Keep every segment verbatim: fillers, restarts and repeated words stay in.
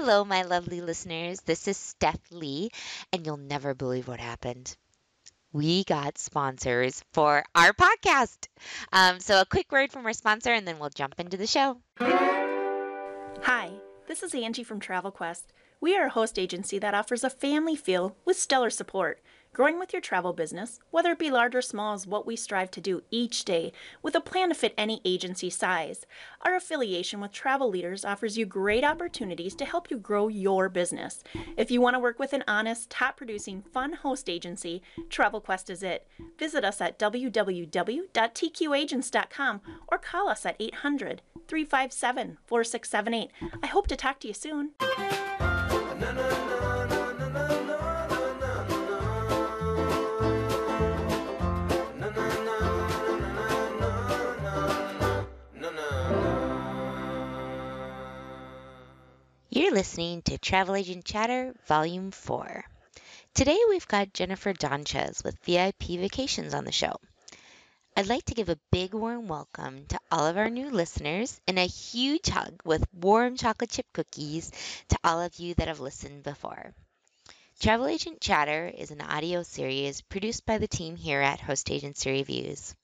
Hello, my lovely listeners. This is Steph Lee, and you'll never believe what happened. We got sponsors for our podcast. Um, so a quick word from our sponsor, and then we'll jump into the show. Hi, this is Angie from Travel Quest. We are a host agency that offers a family feel with stellar support. Growing with your travel business, whether it be large or small, is what we strive to do each day with a plan to fit any agency size. Our affiliation with Travel Leaders offers you great opportunities to help you grow your business. If you want to work with an honest, top-producing, fun host agency, Travel Quest is it. Visit us at w w w dot t q agents dot com or call us at eight hundred, three five seven, four six seven eight. I hope to talk to you soon. Na, na, na, na. You're listening to Travel Agent Chatter, Volume four. Today we've got Jennifer Donchez with V I P Vacations on the show. I'd like to give a big warm welcome to all of our new listeners and a huge hug with warm chocolate chip cookies to all of you that have listened before. Travel Agent Chatter is an audio series produced by the team here at Host Agency Reviews.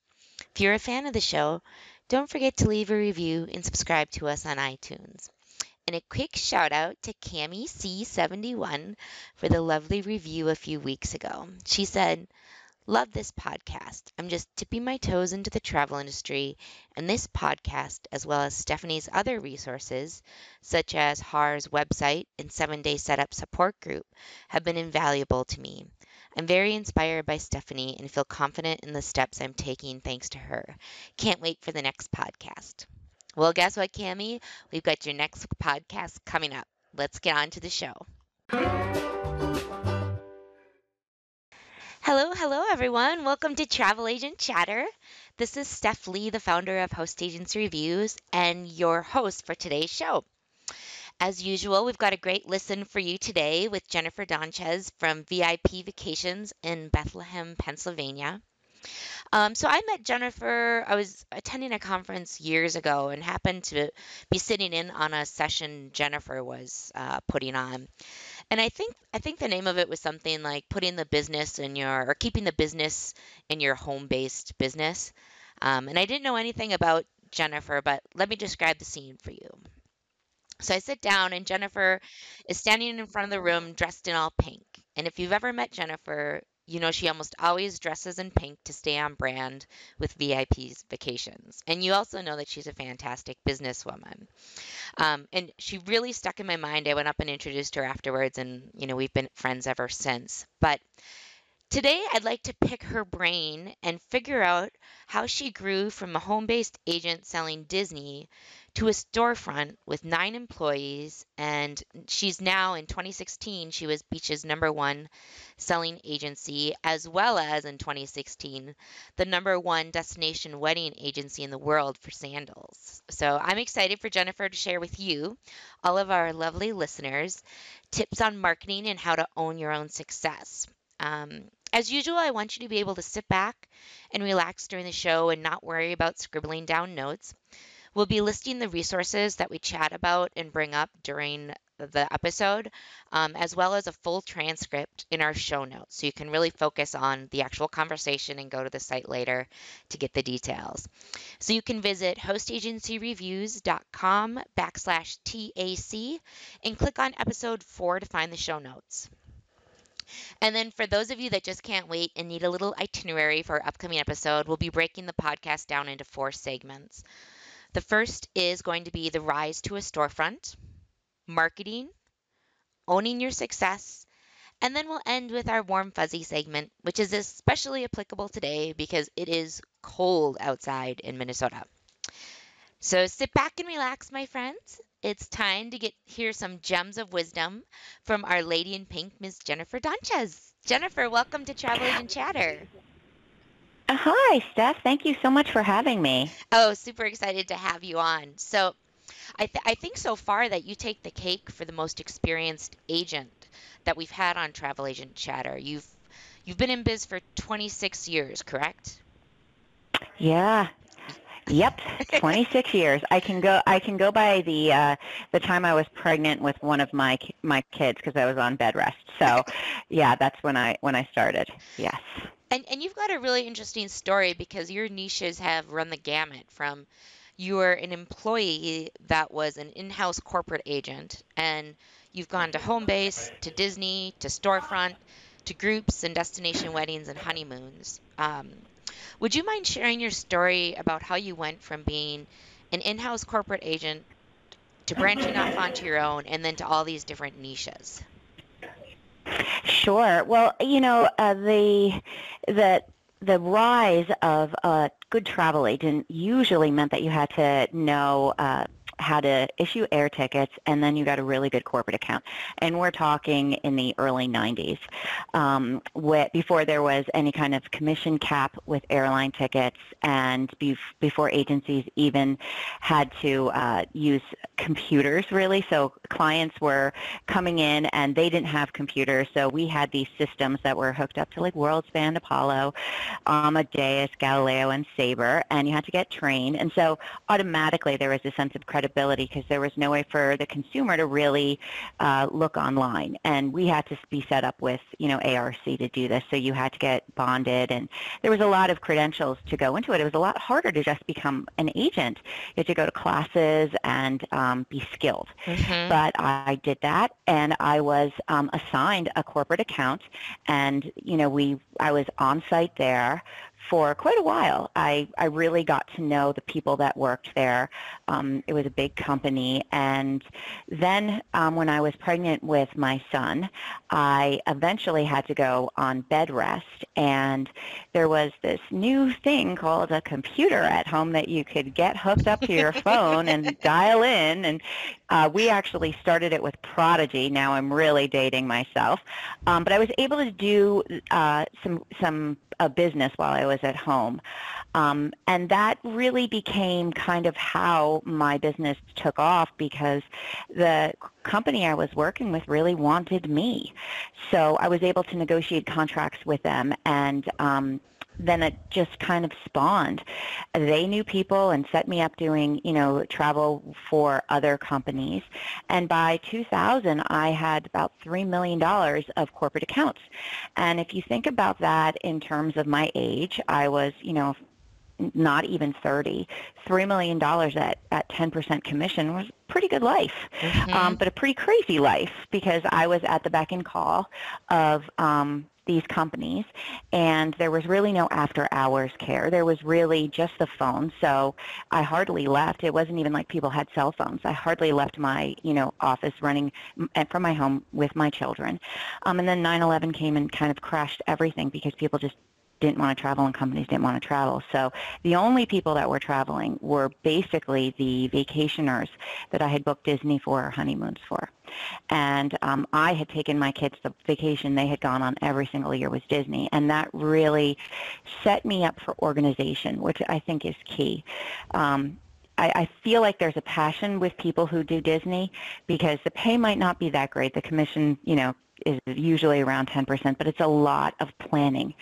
If you're a fan of the show, don't forget to leave a review and subscribe to us on iTunes. And a quick shout out to Cami C seventy-one for the lovely review a few weeks ago. She said, "Love this podcast. I'm just tipping my toes into the travel industry, and this podcast, as well as Stephanie's other resources, such as H A R's website and seven-day setup support group, have been invaluable to me. I'm very inspired by Stephanie and feel confident in the steps I'm taking thanks to her. Can't wait for the next podcast." Well, guess what, Cami? We've got your next podcast coming up. Let's get on to the show. Hello, hello, everyone. Welcome to Travel Agent Chatter. This is Steph Lee, the founder of Host Agency Reviews, and your host for today's show. As usual, we've got a great listen for you today with Jennifer Donchez from V I P Vacations in Bethlehem, Pennsylvania. Um, so I met Jennifer, I was attending a conference years ago and happened to be sitting in on a session Jennifer was uh, putting on. And I think I think the name of it was something like putting the business in your, or keeping the business in your home-based business. Um, and I didn't know anything about Jennifer, but let me describe the scene for you. So I sit down and Jennifer is standing in front of the room dressed in all pink. And if you've ever met Jennifer, you know she almost always dresses in pink to stay on brand with V I P's Vacations. And you also know that she's a fantastic businesswoman. Um, and she really stuck in my mind. I went up and introduced her afterwards, and you know we've been friends ever since. But today I'd like to pick her brain and figure out how she grew from a home-based agent selling Disney to a storefront with nine employees, and she's now, in twenty sixteen, she was Beaches' number one selling agency, as well as, in twenty sixteen, the number one destination wedding agency in the world for Sandals. So I'm excited for Jennifer to share with you, all of our lovely listeners, tips on marketing and how to own your own success. Um, As usual, I want you to be able to sit back and relax during the show and not worry about scribbling down notes. We'll be listing the resources that we chat about and bring up during the episode, um, as well as a full transcript in our show notes. So you can really focus on the actual conversation and go to the site later to get the details. So you can visit hostagencyreviews.com backslash TAC and click on episode four to find the show notes. And then for those of you that just can't wait and need a little itinerary for our upcoming episode, we'll be breaking the podcast down into four segments. The first is going to be the rise to a storefront, marketing, owning your success, and then we'll end with our warm fuzzy segment, which is especially applicable today because it is cold outside in Minnesota. So sit back and relax, my friends. It's time to get hear some gems of wisdom from our lady in pink, Miss Jennifer Donchez. Jennifer, welcome to Travel Agent Chatter. Hi, Steph. Thank you so much for having me. Oh, super excited to have you on. So I, th- I think so far that you take the cake for the most experienced agent that we've had on Travel Agent Chatter. You've, you've been in biz for twenty-six years, correct? Yeah. Yep, twenty-six years. I can go. I can go by the uh, the time I was pregnant with one of my my kids because I was on bed rest. So, yeah, that's when I when I started. Yes. And and you've got a really interesting story because your niches have run the gamut from you were an employee that was an in-house corporate agent, and you've gone to home-base, to Disney, to storefront, to groups and destination weddings and honeymoons. Um, would you mind sharing your story about how you went from being an in-house corporate agent to branching off onto your own and then to all these different niches? Sure. Well, you know, uh, the the the rise of a good travel agent usually meant that you had to know uh, how to issue air tickets, and then you got a really good corporate account. And we're talking in the early nineties, um, wh before there was any kind of commission cap with airline tickets, and bef before agencies even had to uh, use computers, really. So clients were coming in, and they didn't have computers, so we had these systems that were hooked up to like WorldSpan, Apollo, Amadeus, Galileo, and Sabre, and you had to get trained. And so automatically there was a sense of credibility because there was no way for the consumer to really uh, look online, and we had to be set up with, you know, A R C to do this. So you had to get bonded, and there was a lot of credentials to go into it. It was a lot harder to just become an agent. You had to go to classes and um, be skilled. Mm-hmm. But I did that, and I was um, assigned a corporate account, and you know, we I was on site there for quite a while. I, I really got to know the people that worked there. Um, it was a big company. And then um, when I was pregnant with my son, I eventually had to go on bed rest. And there was this new thing called a computer at home that you could get hooked up to your phone and dial in. And uh, we actually started it with Prodigy. Now I'm really dating myself. Um, but I was able to do uh, some, some a business while I was at home. Um, and that really became kind of how my business took off, because the company I was working with really wanted me. So I was able to negotiate contracts with them, and um, then it just kind of spawned. They knew people and set me up doing, you know, travel for other companies. And by two thousand, I had about three million dollars of corporate accounts. And if you think about that in terms of my age, I was, you know, not even thirty. three million dollars at, at ten percent commission was a pretty good life, mm-hmm. um, but a pretty crazy life, because I was at the beck and call of um, these companies, and there was really no after hours care. There was really just the phone. So I hardly left. It wasn't even like people had cell phones. I hardly left my, you know, office running from my home with my children. Um, and then nine eleven came and kind of crashed everything, because people just didn't want to travel and companies didn't want to travel. So the only people that were traveling were basically the vacationers that I had booked Disney for or honeymoons for. And um, I had taken my kids the vacation they had gone on every single year was Disney. And that really set me up for organization, which I think is key. Um, I, I feel like there's a passion with people who do Disney, because the pay might not be that great. The commission, you know, is usually around ten percent, but it's a lot of planning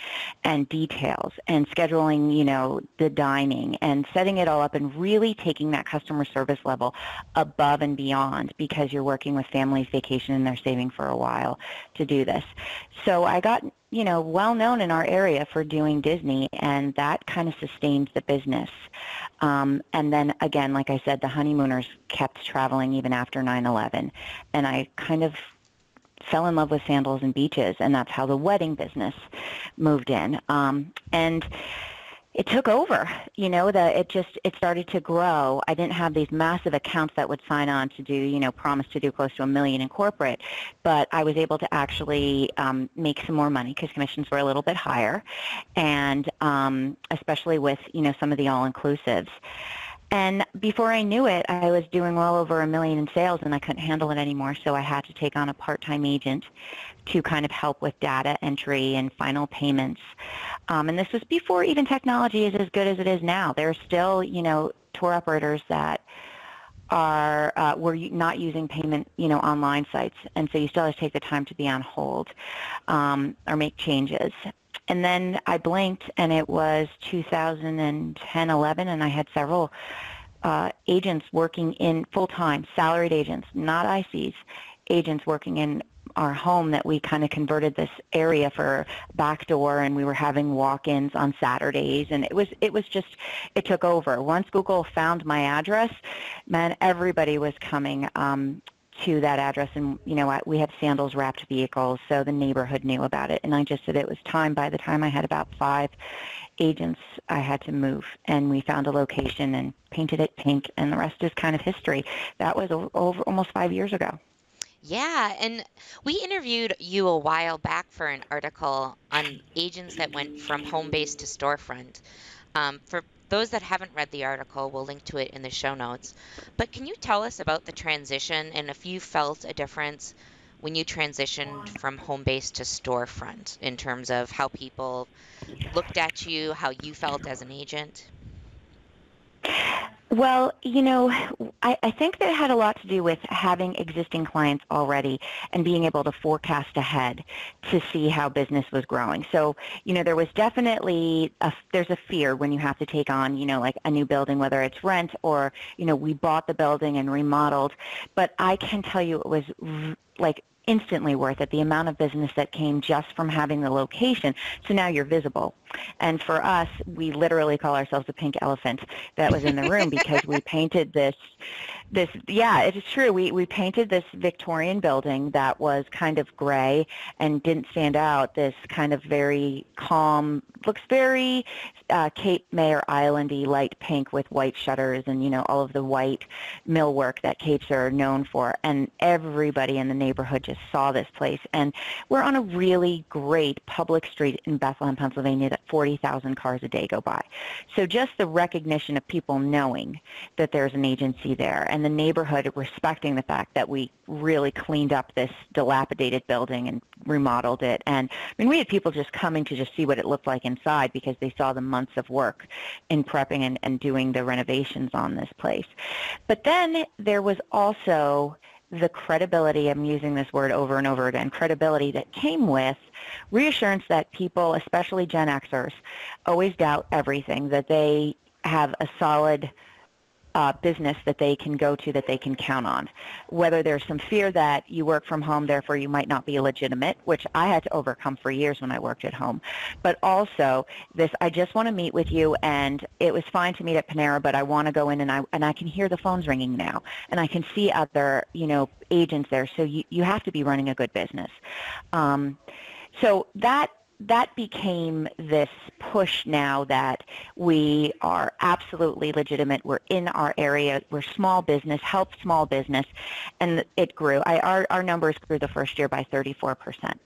and details and scheduling, you know, the dining and setting it all up, and really taking that customer service level above and beyond, because you're working with families vacation and they're saving for a while to do this. So I got, you know, well known in our area for doing Disney, and that kind of sustained the business. Um, and then again, like I said, the honeymooners kept traveling even after nine eleven, and I kind of fell in love with Sandals and Beaches, and that's how the wedding business moved in. Um, and it took over, you know, the, it just, it started to grow. I didn't have these massive accounts that would sign on to do, you know, promise to do close to a million in corporate, but I was able to actually um, make some more money, because commissions were a little bit higher, and um, especially with, you know, some of the all-inclusives. And before I knew it, I was doing well over a million in sales, and I couldn't handle it anymore, so I had to take on a part-time agent to kind of help with data entry and final payments. Um, and this was before even technology is as good as it is now. There are still, you know, tour operators that are uh, were not using payment, you know, online sites, and so you still have to take the time to be on hold um, or make changes. And then I blinked and it was two thousand ten, eleven, and I had several uh, agents working in full-time, salaried agents, not I Cs, agents working in our home that we kind of converted this area for back door, and we were having walk-ins on Saturdays, and it was it was just, it took over. Once Google found my address, man, everybody was coming um, to that address, and you know, I, we had Sandals wrapped vehicles, so the neighborhood knew about it, and I just said it was time. By the time I had about five agents, I had to move, and we found a location and painted it pink, and the rest is kind of history. That was over almost five years ago. Yeah, and we interviewed you a while back for an article on agents that went from home-based to storefront. Um, for those that haven't read the article, we'll link to it in the show notes. But can you tell us about the transition and if you felt a difference when you transitioned from home-based to storefront in terms of how people looked at you, how you felt as an agent? Well, you know, I, I think that it had a lot to do with having existing clients already and being able to forecast ahead to see how business was growing. So, you know, there was definitely, a, there's a fear when you have to take on, you know, like a new building, whether it's rent or, you know, we bought the building and remodeled. But I can tell you it was like instantly worth it, the amount of business that came just from having the location. So now you're visible. And for us, we literally call ourselves the pink elephant that was in the room because we painted this, this, yeah, it's true. We, we painted this Victorian building that was kind of gray and didn't stand out, this kind of very calm, looks very uh, Cape May or Islandy light pink with white shutters and, you know, all of the white millwork that Capes are known for. And everybody in the neighborhood just saw this place. And we're on a really great public street in Bethlehem, Pennsylvania that forty thousand cars a day go by. So just the recognition of people knowing that there's an agency there and the neighborhood respecting the fact that we really cleaned up this dilapidated building and remodeled it. And I mean, we had people just coming to just see what it looked like inside because they saw the months of work in prepping and, and doing the renovations on this place. But then there was also the credibility, I'm using this word over and over again, credibility that came with reassurance that people, especially Gen Xers, always doubt everything, that they have a solid Uh, business that they can go to, that they can count on. Whether there's some fear that you work from home, therefore you might not be legitimate, which I had to overcome for years when I worked at home. But also this, I just want to meet with you, and it was fine to meet at Panera, but I want to go in, and I and I can hear the phones ringing now, and I can see other, you know, agents there. So you you have to be running a good business. Um, so that. That became this push now that we are absolutely legitimate. We're in our area. We're small business, help small business, and it grew. I, our, our numbers grew the first year by thirty-four percent.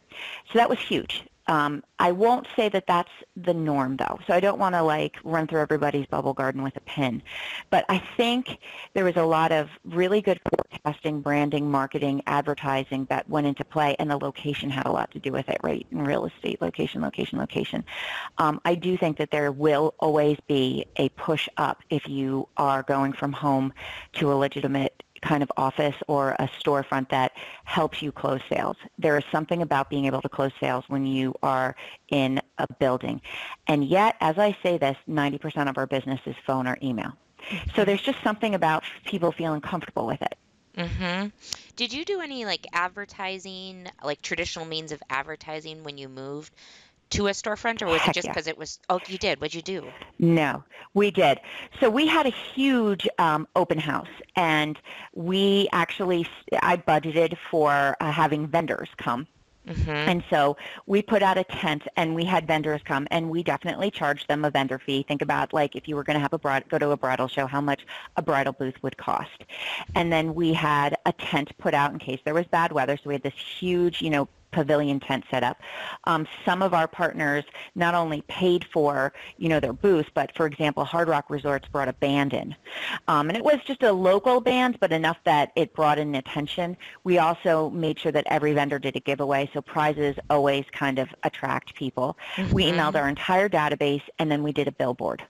So that was huge. Um, I won't say that that's the norm, though, so I don't want to, like, run through everybody's bubble garden with a pin. But I think there was a lot of really good forecasting, branding, marketing, advertising that went into play, and the location had a lot to do with it, right, in real estate, location, location, location. Um, I do think that there will always be a push up if you are going from home to a legitimate kind of office or a storefront that helps you close sales. There is something about being able to close sales when you are in a building. And yet, as I say this, ninety percent of our business is phone or email. So there's just something about people feeling comfortable with it. Mm-hmm. Did you do any like advertising, like traditional means of advertising when you moved to a storefront, or was Heck it just because yeah. it was, oh, you did, what'd you do? No, we did. So we had a huge um, open house, and we actually, I budgeted for uh, having vendors come. Mm-hmm. And so we put out a tent, and we had vendors come, and we definitely charged them a vendor fee. Think about, like, if you were going to have a bride, go to a bridal show, how much a bridal booth would cost. And then we had a tent put out in case there was bad weather, so we had this huge, you know, pavilion tent set up. Um, some of our partners not only paid for, you know, their booth, but for example, Hard Rock Resorts brought a band in. Um, and it was just a local band, but enough that it brought in attention. We also made sure that every vendor did a giveaway, so prizes always kind of attract people. Mm-hmm. We emailed our entire database, and then we did a billboard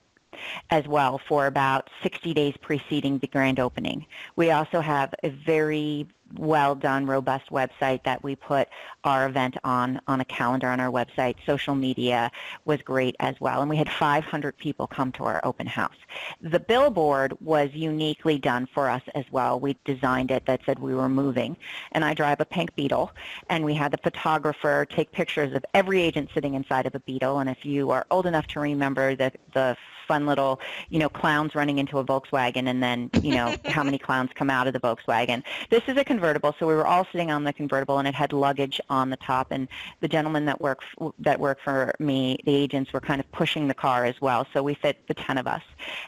as well for about sixty days preceding the grand opening. We also have a very well done, robust website that we put our event on, on a calendar on our website. Social media was great as well, and we had five hundred people come to our open house. The billboard was uniquely done for us as well. We designed it that said we were moving, and I drive a pink Beetle, and we had the photographer take pictures of every agent sitting inside of a Beetle, and if you are old enough to remember the, the fun little, you know, clowns running into a Volkswagen, and then, you know, how many clowns come out of the Volkswagen. This is a convertible, so we were all sitting on the convertible, and it had luggage on the top, and the gentlemen that worked that worked for me, the agents, were kind of pushing the car as well, so we fit the ten of us,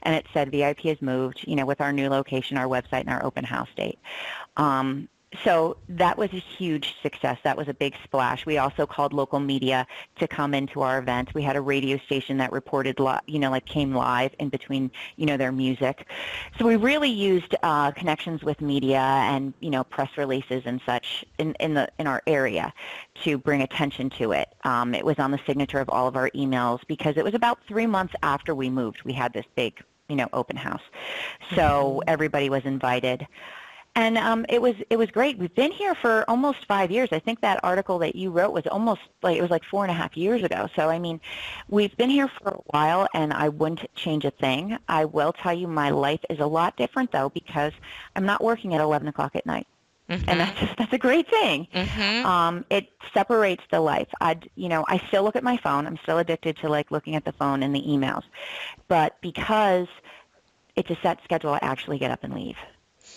and it said V I P has moved, you know, with our new location, our website, and our open house date. Um, So that was a huge success. That was a big splash. We also called local media to come into our event. We had a radio station that reported, you know, like came live in between, you know, their music. So we really used uh, connections with media and, you know, press releases and such in, in, the, in our area to bring attention to it. Um, it was on the signature of all of our emails because it was about three months after we moved. We had this big, you know, open house. So everybody was invited. And um, it was it was great. We've been here for almost five years. I think that article that you wrote was almost like it was like four and a half years ago. So I mean, we've been here for a while, and I wouldn't change a thing. I will tell you, my life is a lot different though because I'm not working at eleven o'clock at night, mm-hmm. and that's just, that's a great thing. Mm-hmm. Um, it separates the life. I you know I still look at my phone. I'm still addicted to like looking at the phone and the emails, but because it's a set schedule, I actually get up and leave.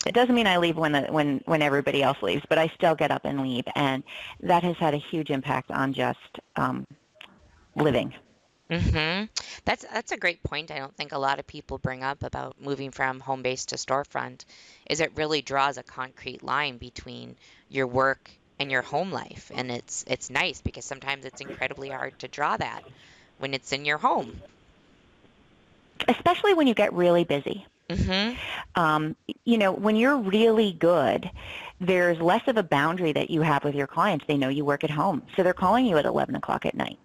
It doesn't mean I leave when, the, when, when everybody else leaves, but I still get up and leave, and that has had a huge impact on just um, living. Mm-hmm. That's, that's a great point I don't think a lot of people bring up about moving from home base to storefront, is it really draws a concrete line between your work and your home life, and it's, it's nice because sometimes it's incredibly hard to draw that when it's in your home. Especially when you get really busy. Mm-hmm. Um, you know, when you're really good, there's less of a boundary that you have with your clients. They know you work at home, so they're calling you at eleven o'clock at night.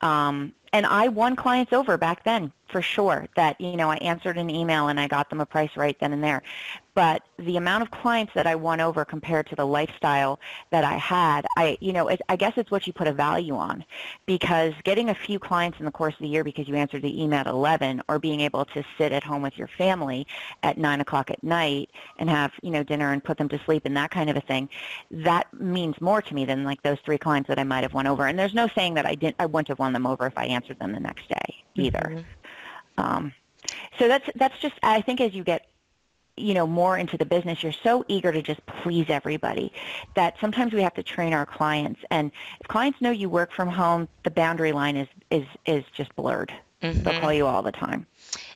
Um, and I won clients over back then, for sure, that, you know, I answered an email and I got them a price right then and there. But the amount of clients that I won over compared to the lifestyle that I had, I, you know, it, I guess it's what you put a value on, because getting a few clients in the course of the year because you answered the email at eleven, or being able to sit at home with your family at nine o'clock at night and have, you know, dinner and put them to sleep and that kind of a thing, that means more to me than like those three clients that I might have won over. And there's no saying that I didn't, I wouldn't have won them over if I answered them the next day either. Mm-hmm. Um, so that's that's just, I think, as you get, you know, more into the business, you're so eager to just please everybody that sometimes we have to train our clients. And if clients know you work from home, the boundary line is is, is just blurred. Mm-hmm. They'll call you all the time.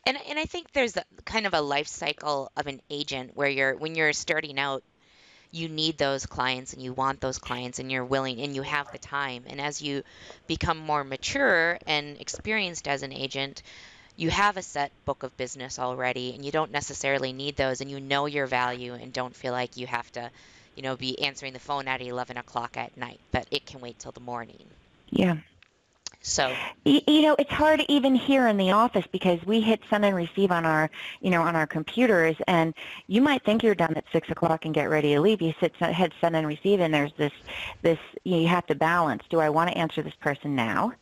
And and I think there's a, kind of a life cycle of an agent where you're when you're starting out, you need those clients and you want those clients and you're willing and you have the time. And as you become more mature and experienced as an agent, you have a set book of business already, and you don't necessarily need those, and you know your value and don't feel like you have to, you know, be answering the phone at eleven o'clock at night, but it can wait till the morning. Yeah. So, you know, it's hard even here in the office because we hit send and receive on our, you know, on our computers, and you might think you're done at six o'clock and get ready to leave. You sit, hit send and receive, and there's this, this, you know, you have to balance. Do I want to answer this person now?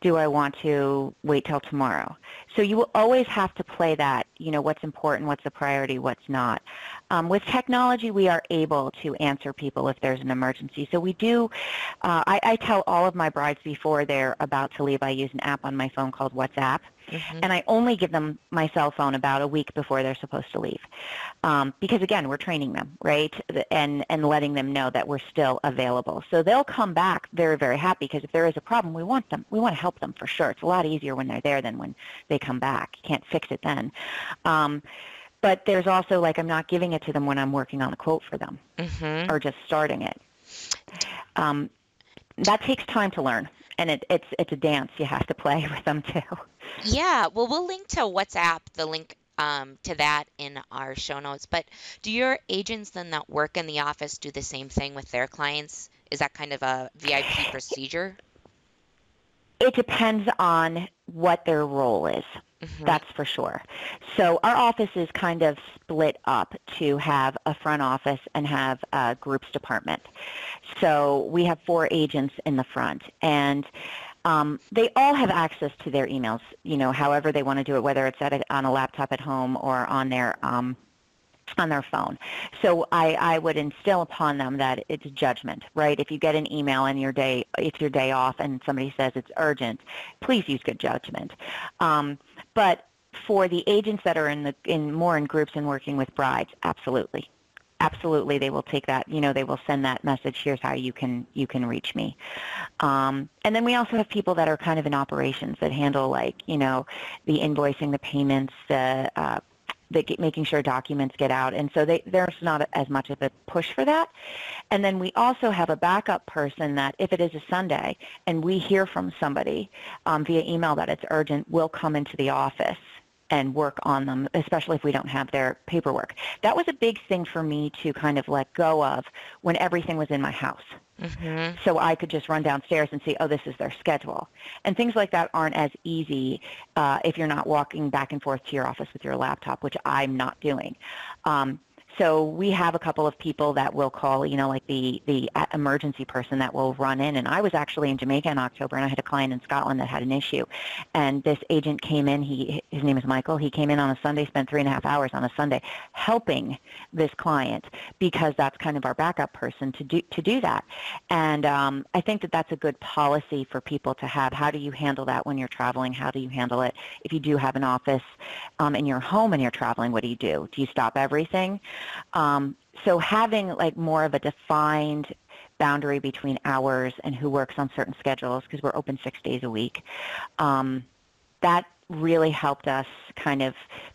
Do I want to wait till tomorrow? So you will always have to play that, you know, what's important, what's the priority, what's not. Um, with technology, we are able to answer people if there's an emergency. So we do, uh, I, I tell all of my brides before they're about to leave, I use an app on my phone called WhatsApp. Mm-hmm. And I only give them my cell phone about a week before they're supposed to leave. Um, because, again, we're training them, right, and, and letting them know that we're still available. So they'll come back very, very happy because if there is a problem, we want them. We want to help them for sure. It's a lot easier when they're there than when they come back. You can't fix it then. Um, but there's also, like, I'm not giving it to them when I'm working on a quote for them, mm-hmm. or just starting it. Um, that takes time to learn. And it, it's it's a dance you have to play with them too. Yeah, well, we'll link to WhatsApp, the link um, to that in our show notes. But do your agents then that work in the office do the same thing with their clients? Is that kind of a V I P procedure? It depends on what their role is. Mm-hmm. That's for sure. So our office is kind of split up to have a front office and have a groups department. So we have four agents in the front, and um, they all have access to their emails, you know, however they want to do it, whether it's at a, on a laptop at home or on their um, on their phone. So I, I would instill upon them that it's judgment, right? If you get an email and your day, it's your day off and somebody says it's urgent, please use good judgment. Um, but for the agents that are in the in more in groups and working with brides, absolutely. Absolutely, they will take that, you know, they will send that message, here's how you can you can reach me. Um, and then we also have people that are kind of in operations that handle, like, you know, the invoicing, the payments, the uh, That get, making sure documents get out, and so they, there's not as much of a push for that. And then we also have a backup person that, if it is a Sunday and we hear from somebody um, via email that it's urgent, will come into the office and work on them, especially if we don't have their paperwork. That was a big thing for me to kind of let go of when everything was in my house. Mm-hmm. So I could just run downstairs and see, oh, this is their schedule. And things like that aren't as easy uh, if you're not walking back and forth to your office with your laptop, which I'm not doing. Um, so we have a couple of people that will call, you know, like the, the emergency person that will run in. And I was actually in Jamaica in October, and I had a client in Scotland that had an issue. And this agent came in. He, his name is Michael. He came in on a Sunday, spent three and a half hours on a Sunday helping this client, because that's kind of our backup person to do, to do that. And um, I think that that's a good policy for people to have. How do you handle that when you're traveling? How do you handle it? If you do have an office um, in your home and you're traveling, what do you do? Do you stop everything? Um, so having like more of a defined boundary between hours and who works on certain schedules, because we're open six days a week, um, that really helped us kind of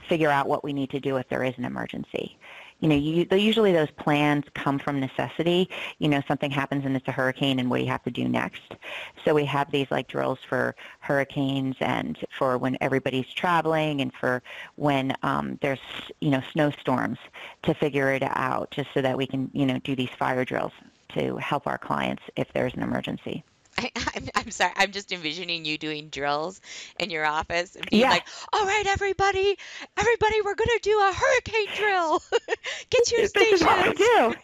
figure out what we need to do if there is an emergency. You know, you, usually those plans come from necessity. You know, something happens and it's a hurricane, and what do you have to do next? So we have these like drills for hurricanes and for when everybody's traveling and for when um, there's, you know, snowstorms, to figure it out, just so that we can, you know, do these fire drills to help our clients if there's an emergency. I, I'm, I'm sorry. I'm just envisioning you doing drills in your office and being yeah. like, all right, everybody, everybody, we're going to do a hurricane drill. Get your stations. This is what we do.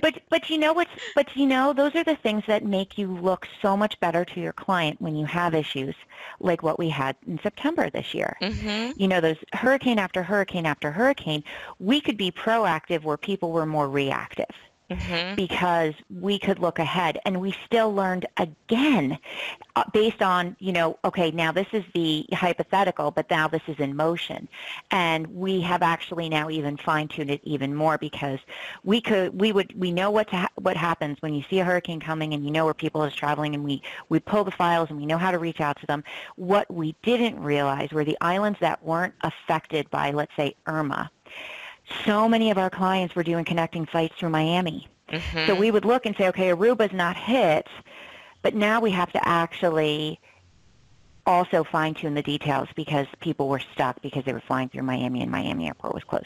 but, but, you know what's, but you know, those are the things that make you look so much better to your client when you have issues like what we had in September this year. Mm-hmm. You know, those hurricane after hurricane after hurricane, we could be proactive where people were more reactive. Mm-hmm. Because we could look ahead, and we still learned again uh, based on, you know, okay, now this is the hypothetical, but now this is in motion. And we have actually now even fine-tuned it even more, because we could, we would, we know what to ha what happens when you see a hurricane coming, and you know where people is traveling, and we, we pull the files and we know how to reach out to them. What we didn't realize were the islands that weren't affected by, let's say, Irma. So many of our clients were doing connecting flights through Miami. Mm-hmm. So we would look and say, okay, Aruba's not hit, but now we have to actually also fine-tune the details, because people were stuck because they were flying through Miami and Miami airport was closed.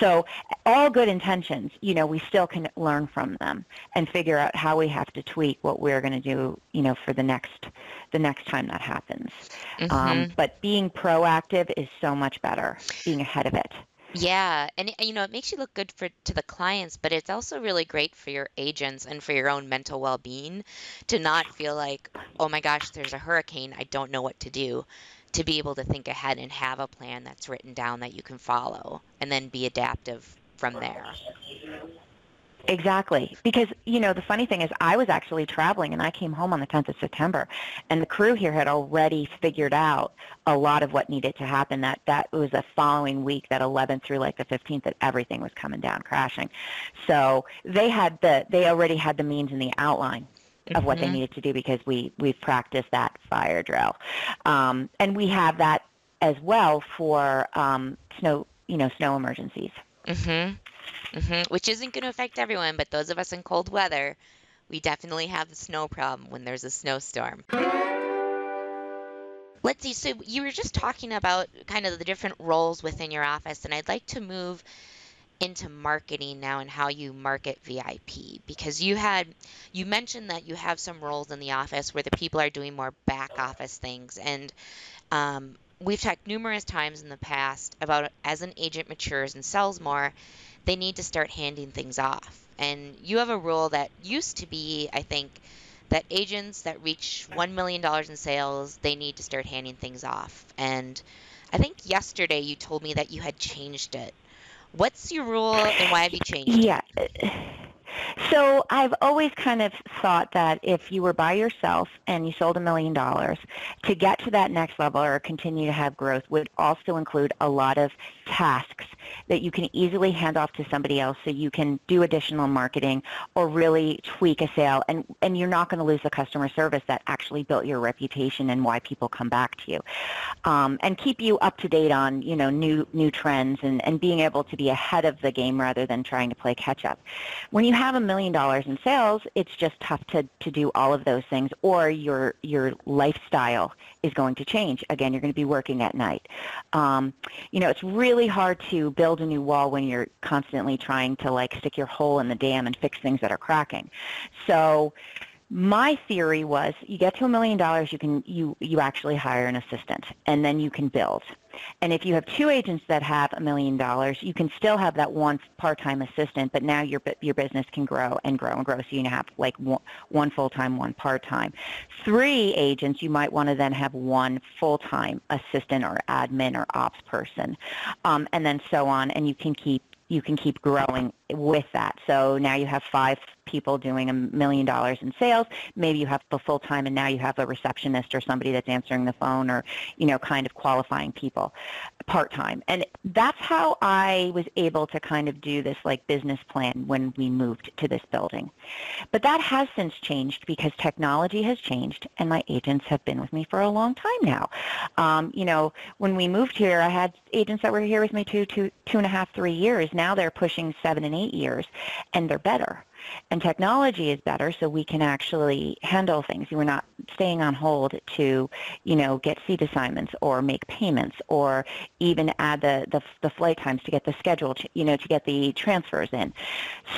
So all good intentions, you know, we still can learn from them and figure out how we have to tweak what we're going to do, you know, for the next the next time that happens. Mm-hmm. Um, but being proactive is so much better, being ahead of it. Yeah. And, you know, it makes you look good for to the clients, but it's also really great for your agents and for your own mental well-being to not feel like, oh, my gosh, there's a hurricane, I don't know what to do, to be able to think ahead and have a plan that's written down that you can follow and then be adaptive from there. Exactly. Because, you know, the funny thing is, I was actually traveling, and I came home on the tenth of September, and the crew here had already figured out a lot of what needed to happen. That that was the following week, that eleventh through like the fifteenth, that everything was coming down, crashing. So they had the, they already had the means and the outline of mm-hmm. what they needed to do, because we, we've practiced that fire drill. Um, and we have that as well for um, snow, you know, snow emergencies. Mm-hmm. Mm-hmm. Which isn't going to affect everyone, but those of us in cold weather, we definitely have the snow problem when there's a snowstorm. Let's see, so you were just talking about kind of the different roles within your office, and I'd like to move into marketing now and how you market V I P, because you had you mentioned that you have some roles in the office where the people are doing more back office things, and um, we've talked numerous times in the past about as an agent matures and sells more, they need to start handing things off. And you have a rule that used to be, I think, that agents that reach one million dollars in sales, they need to start handing things off. And I think yesterday you told me that you had changed it. What's your rule and why have you changed it? Yeah. So I've always kind of thought that if you were by yourself and you sold a million dollars, to get to that next level or continue to have growth would also include a lot of tasks that you can easily hand off to somebody else, so you can do additional marketing or really tweak a sale, and, and you're not going to lose the customer service that actually built your reputation and why people come back to you, um, and keep you up to date on, you know, new new trends and, and being able to be ahead of the game rather than trying to play catch up. When you have a million dollars in sales, it's just tough to, to do all of those things, or your your lifestyle is going to change. Again, you're going to be working at night. Um, you know, it's really hard to build a new wall when you're constantly trying to like stick your hole in the dam and fix things that are cracking. So my theory was, you get to a million dollars, you can you you actually hire an assistant, and then you can build. And if you have two agents that have a million dollars, you can still have that one part-time assistant, but now your your business can grow and grow and grow. So you have like one, one full-time, one part-time. Three agents, you might want to then have one full-time assistant or admin or ops person, um, and then so on. And you can keep you can keep growing with that. So now you have five people doing a million dollars in sales. Maybe you have the full time, and now you have a receptionist or somebody that's answering the phone, or, you know, kind of qualifying people part time. And that's how I was able to kind of do this like business plan when we moved to this building. But that has since changed because technology has changed, and my agents have been with me for a long time now. Um, you know, when we moved here, I had agents that were here with me two, two, two and a half, three years. Now they're pushing seven and eight years, and they're better. And technology is better, so we can actually handle things. We're not staying on hold to, you know, get seat assignments or make payments, or even add the, the, the flight times to get the schedule, to, you know, to get the transfers in.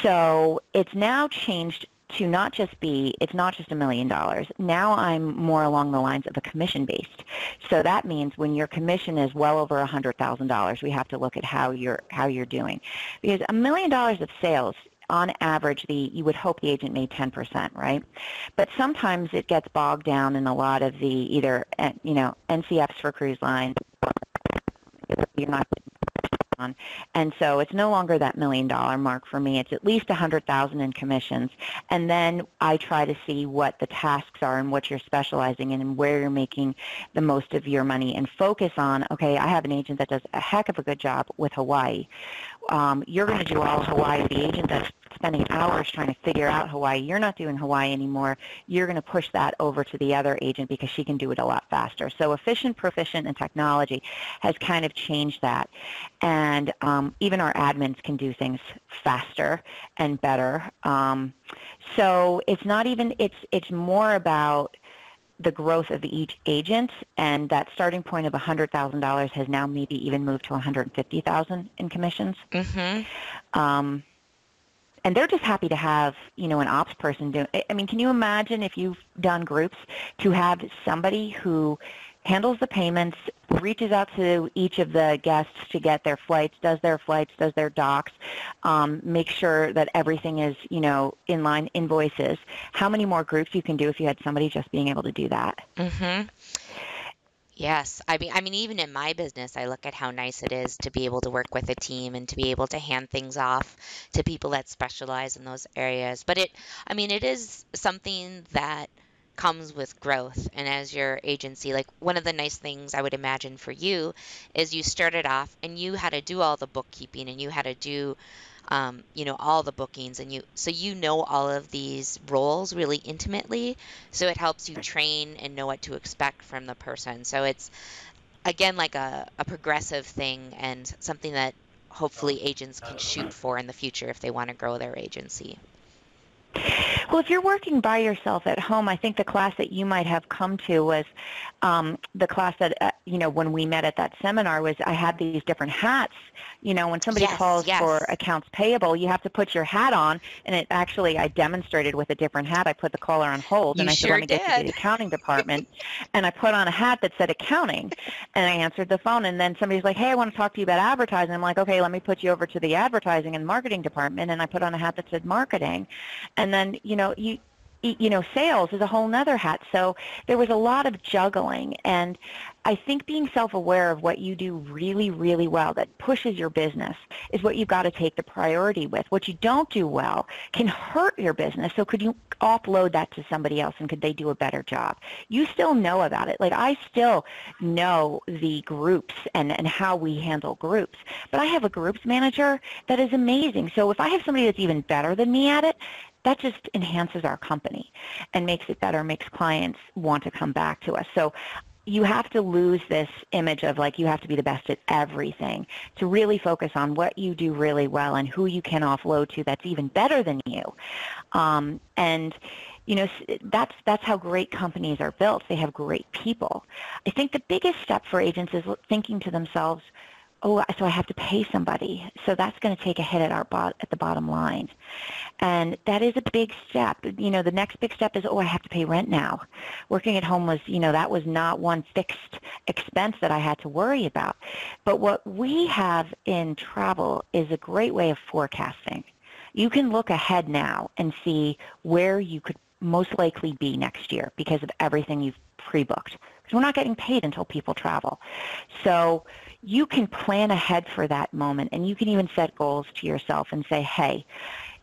So it's now changed to not just be, it's not just a million dollars. Now I'm more along the lines of a commission-based. So that means when your commission is well over one hundred thousand dollars, we have to look at how you're, how you're doing. Because a million dollars of sales, on average, the you would hope the agent made ten percent, right? But sometimes it gets bogged down in a lot of the either, you know, N C Fs for cruise lines, you're not on. And so it's no longer that million dollar mark for me. It's at least one hundred thousand in commissions. And then I try to see what the tasks are and what you're specializing in and where you're making the most of your money, and focus on, okay, I have an agent that does a heck of a good job with Hawaii. Um, you're going to do all Hawaii. The agent that's spending hours trying to figure out Hawaii, you're not doing Hawaii anymore. You're going to push that over to the other agent because she can do it a lot faster. So efficient, proficient, and technology has kind of changed that. And um, even our admins can do things faster and better. Um, so it's not even, it's, it's more about the growth of each agent, and that starting point of one hundred thousand dollars has now maybe even moved to one hundred fifty thousand dollars in commissions. Mm-hmm. Um, and they're just happy to have, you know, an ops person doing, I mean, can you imagine if you've done groups to have somebody who handles the payments, reaches out to each of the guests to get their flights, does their flights, does their docs, um, make sure that everything is, you know, in line, invoices. How many more groups you can do if you had somebody just being able to do that? Mm-hmm. Yes. I mean, I mean, even in my business, I look at how nice it is to be able to work with a team and to be able to hand things off to people that specialize in those areas. But it, I mean, it is something that comes with growth. And as your agency, like one of the nice things I would imagine for you is you started off and you had to do all the bookkeeping, and you had to do, um, you know, all the bookings, and you, so you know all of these roles really intimately. So it helps you train and know what to expect from the person. So it's, again, like a, a progressive thing, and something that hopefully agents can shoot for in the future if they want to grow their agency. Well, if you're working by yourself at home, I think the class that you might have come to was um, the class that, uh, you know, when we met at that seminar was I had these different hats. You know, when somebody yes, calls yes. for accounts payable, you have to put your hat on. And it actually, I demonstrated with a different hat. I put the caller on hold, you and I sure said, let me did. Get to the accounting department. And I put on a hat that said accounting. And I answered the phone. And then somebody's like, hey, I want to talk to you about advertising. I'm like, okay, let me put you over to the advertising and marketing department. And I put on a hat that said marketing. And then, you know, you, you know, sales is a whole nother hat. So there was a lot of juggling. And I think being self-aware of what you do really, really well that pushes your business is what you've got to take the priority with. What you don't do well can hurt your business. So could you offload that to somebody else, and could they do a better job? You still know about it. Like, I still know the groups and, and how we handle groups. But I have a groups manager that is amazing. So if I have somebody that's even better than me at it, that just enhances our company and makes it better, makes clients want to come back to us. So you have to lose this image of like you have to be the best at everything to really focus on what you do really well and who you can offload to that's even better than you. Um, and, you know, that's, that's how great companies are built. They have great people. I think the biggest step for agents is thinking to themselves, oh, so I have to pay somebody, so that's going to take a hit at our bot at the bottom line, and that is a big step. You know, the next big step is, oh, I have to pay rent now. Working at home was, you know, that was not one fixed expense that I had to worry about. But what we have in travel is a great way of forecasting. You can look ahead now and see where you could most likely be next year because of everything you've pre-booked. Because we're not getting paid until people travel. So you can plan ahead for that moment, and you can even set goals to yourself and say, hey,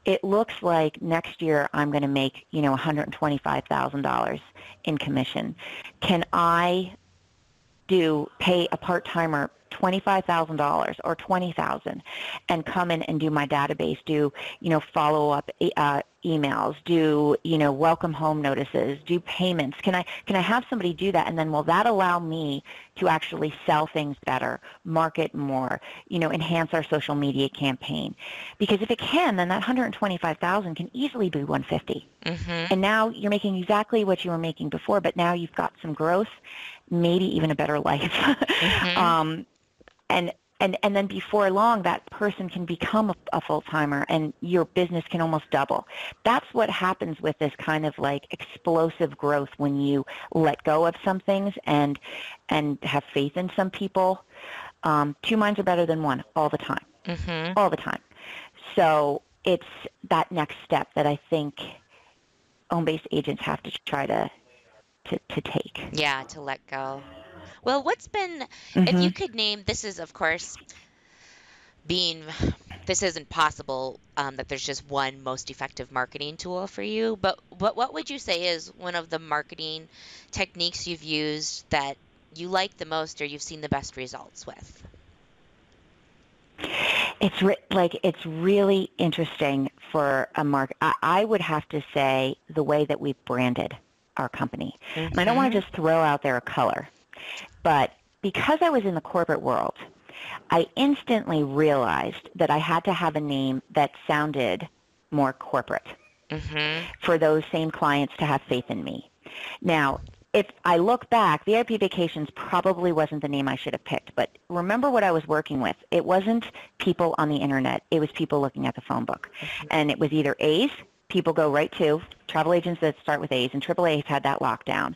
it looks like next year I'm going to make, you know, one hundred twenty-five thousand dollars in commission. Can I do pay a part-timer twenty-five thousand dollars or twenty thousand dollars and come in and do my database, do, you know, follow-up uh, emails, do, you know, welcome home notices, do payments? Can I, can I have somebody do that? And then will that allow me to actually sell things better, market more, you know, enhance our social media campaign? Because if it can, then that one hundred twenty-five thousand dollars can easily be one hundred fifty thousand dollars. Mm-hmm. And now you're making exactly what you were making before, but now you've got some growth, maybe even a better life. Mm-hmm. um, And, and, and then before long, that person can become a, a full-timer, and your business can almost double. That's what happens with this kind of like explosive growth when you let go of some things and, and have faith in some people. Um, two minds are better than one all the time, mm-hmm. all the time. So it's that next step that I think home-based agents have to try to, to, to take. Yeah, to let go. Well, what's been, mm-hmm. if you could name, this is, of course, being, this isn't possible um, that there's just one most effective marketing tool for you, but, but what would you say is one of the marketing techniques you've used that you like the most or you've seen the best results with? It's re- like, it's really interesting for a mark. I, I would have to say the way that we've branded our company. Mm-hmm. And I don't want to just throw out there a color. But because I was in the corporate world, I instantly realized that I had to have a name that sounded more corporate mm-hmm. for those same clients to have faith in me. Now, if I look back, V I P Vacations probably wasn't the name I should have picked, but remember what I was working with. It wasn't people on the internet. It was people looking at the phone book. Mm-hmm. And it was either A's, people go right to, travel agents that start with A's, and triple A's had that lockdown,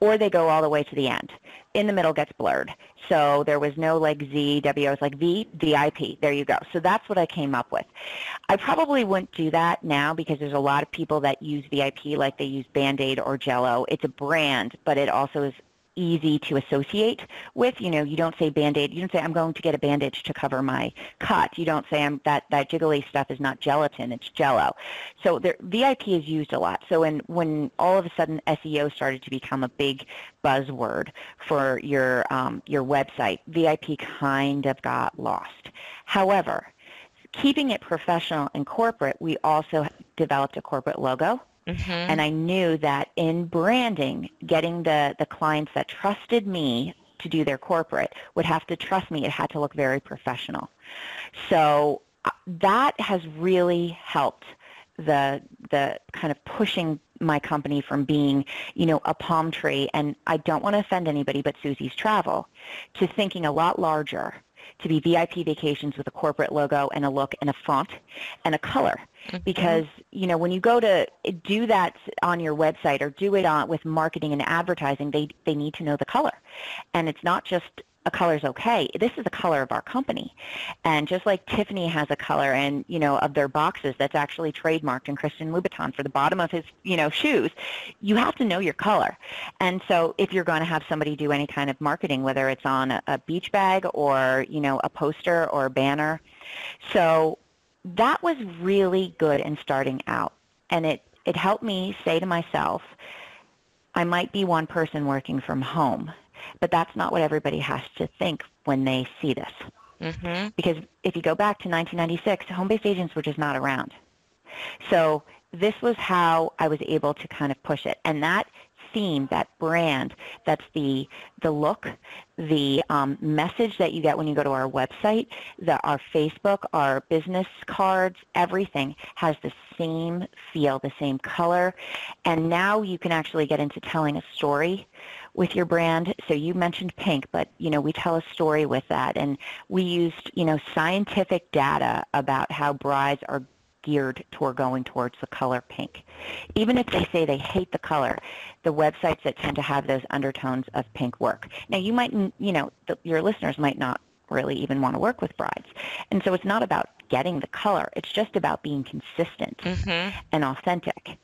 or they go all the way to the end. In the middle gets blurred. So there was no like Z, W, I was like V, V I P, there you go. So that's what I came up with. I probably wouldn't do that now because there's a lot of people that use V I P like they use Band-Aid or Jell-O. It's a brand, but it also is easy to associate with. You know, you don't say Band-Aid. You don't say, I'm going to get a bandage to cover my cut. You don't say I'm, that, that jiggly stuff is not gelatin, it's Jell-O. So there, V I P is used a lot. So when, when all of a sudden S E O started to become a big buzzword for your, um, your website, V I P kind of got lost. However, keeping it professional and corporate, we also developed a corporate logo. Mm-hmm. And I knew that in branding, getting the, the clients that trusted me to do their corporate would have to trust me. It had to look very professional. So that has really helped the the kind of pushing my company from being, you know, a palm tree, and I don't want to offend anybody, but Susie's Travel, to thinking a lot larger, to be V I P Vacations with a corporate logo and a look and a font and a color. Mm-hmm. Because, you know, when you go to do that on your website or do it on with marketing and advertising, they, they need to know the color. And it's not just a color's okay. This is the color of our company. And just like Tiffany has a color and, you know, of their boxes that's actually trademarked, and Christian Louboutin for the bottom of his, you know, shoes, you have to know your color. And so if you're going to have somebody do any kind of marketing, whether it's on a, a beach bag or, you know, a poster or a banner. So that was really good in starting out. And it, it helped me say to myself, I might be one person working from home, but that's not what everybody has to think when they see this. Mm-hmm. Because if you go back to nineteen ninety-six, home-based agents were just not around. So this was how I was able to kind of push it. And that theme, that brand, that's the the look, the um, message that you get when you go to our website, the, our Facebook, our business cards, everything has the same feel, the same color. And now you can actually get into telling a story with your brand. So you mentioned pink, but, you know, we tell a story with that. And we used, you know, scientific data about how brides are geared toward going towards the color pink. Even if they say they hate the color, the websites that tend to have those undertones of pink work. Now, you might, you know, the, your listeners might not really even want to work with brides. And so it's not about getting the color. It's just about being consistent mm-hmm. and authentic.